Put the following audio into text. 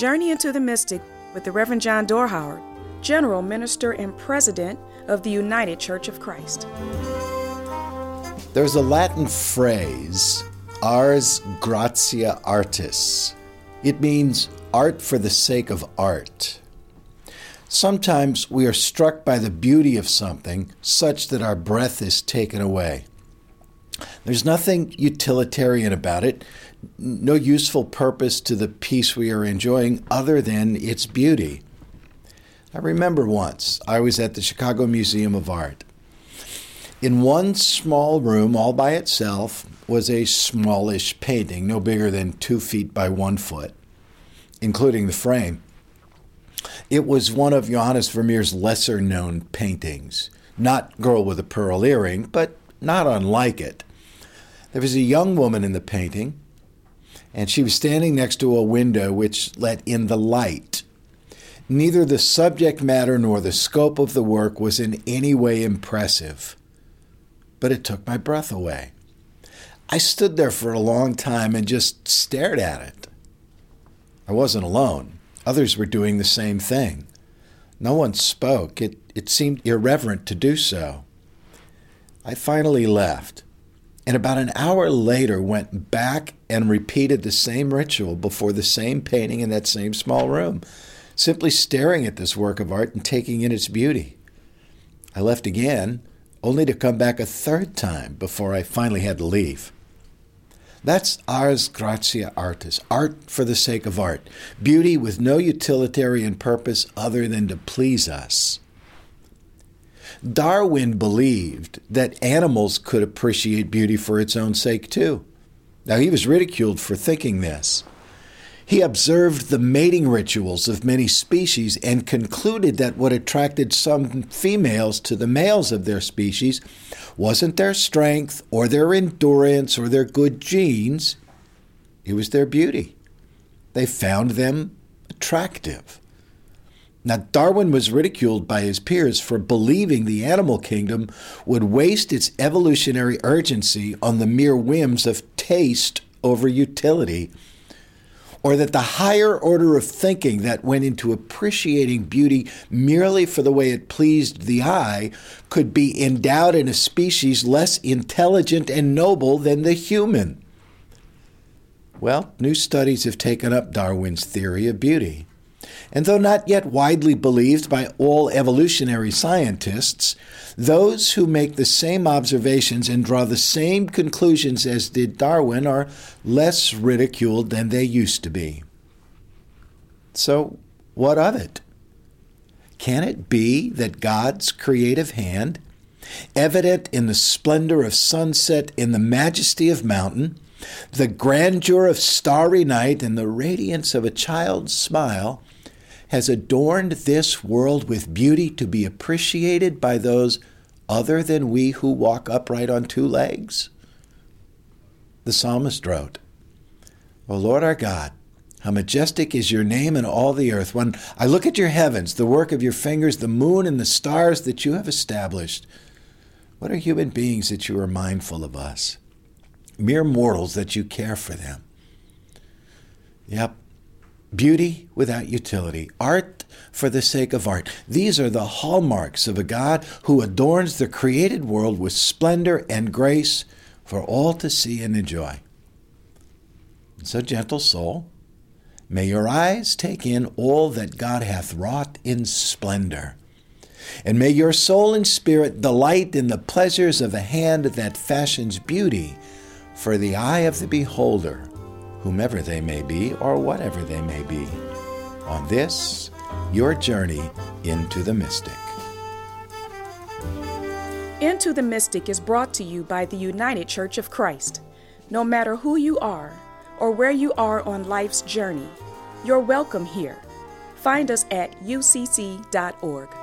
Journey into the Mystic with the Reverend John Dorhauer, General Minister and President of the United Church of Christ. There's a Latin phrase, Ars Gratia Artis. It means art for the sake of art. Sometimes we are struck by the beauty of something such that our breath is taken away. There's nothing utilitarian about it, no useful purpose to the piece we are enjoying other than its beauty. I remember once I was at the Chicago Museum of Art. In one small room all by itself was a smallish painting, no bigger than 2 feet by 1 foot, including the frame. It was one of Johannes Vermeer's lesser-known paintings, not Girl with a Pearl Earring, but not unlike it. There was a young woman in the painting, and she was standing next to a window which let in the light. Neither the subject matter nor the scope of the work was in any way impressive, but it took my breath away. I stood there for a long time and just stared at it. I wasn't alone. Others were doing the same thing. No one spoke. It seemed irreverent to do so. I finally left, and about an hour later went back and repeated the same ritual before the same painting in that same small room, simply staring at this work of art and taking in its beauty. I left again, only to come back a third time before I finally had to leave. That's Ars Gratia Artis, art for the sake of art, beauty with no utilitarian purpose other than to please us. Darwin believed that animals could appreciate beauty for its own sake, too. Now, he was ridiculed for thinking this. He observed the mating rituals of many species and concluded that what attracted some females to the males of their species wasn't their strength or their endurance or their good genes. It was their beauty. They found them attractive. Now, Darwin was ridiculed by his peers for believing the animal kingdom would waste its evolutionary urgency on the mere whims of taste over utility, or that the higher order of thinking that went into appreciating beauty merely for the way it pleased the eye could be endowed in a species less intelligent and noble than the human. Well, new studies have taken up Darwin's theory of beauty. And though not yet widely believed by all evolutionary scientists, those who make the same observations and draw the same conclusions as did Darwin are less ridiculed than they used to be. So, what of it? Can it be that God's creative hand, evident in the splendor of sunset, in the majesty of mountain, the grandeur of starry night, and the radiance of a child's smile, has adorned this world with beauty to be appreciated by those other than we who walk upright on 2 legs? The psalmist wrote, O Lord our God, how majestic is your name in all the earth. When I look at your heavens, the work of your fingers, the moon and the stars that you have established, what are human beings that you are mindful of us? Mere mortals that you care for them. Yep. Beauty without utility, art for the sake of art. These are the hallmarks of a God who adorns the created world with splendor and grace for all to see and enjoy. So, gentle soul, may your eyes take in all that God hath wrought in splendor, and may your soul and spirit delight in the pleasures of a hand that fashions beauty for the eye of the beholder, whomever they may be or whatever they may be, on this, your journey into the mystic. Into the Mystic is brought to you by the United Church of Christ. No matter who you are or where you are on life's journey, you're welcome here. Find us at ucc.org.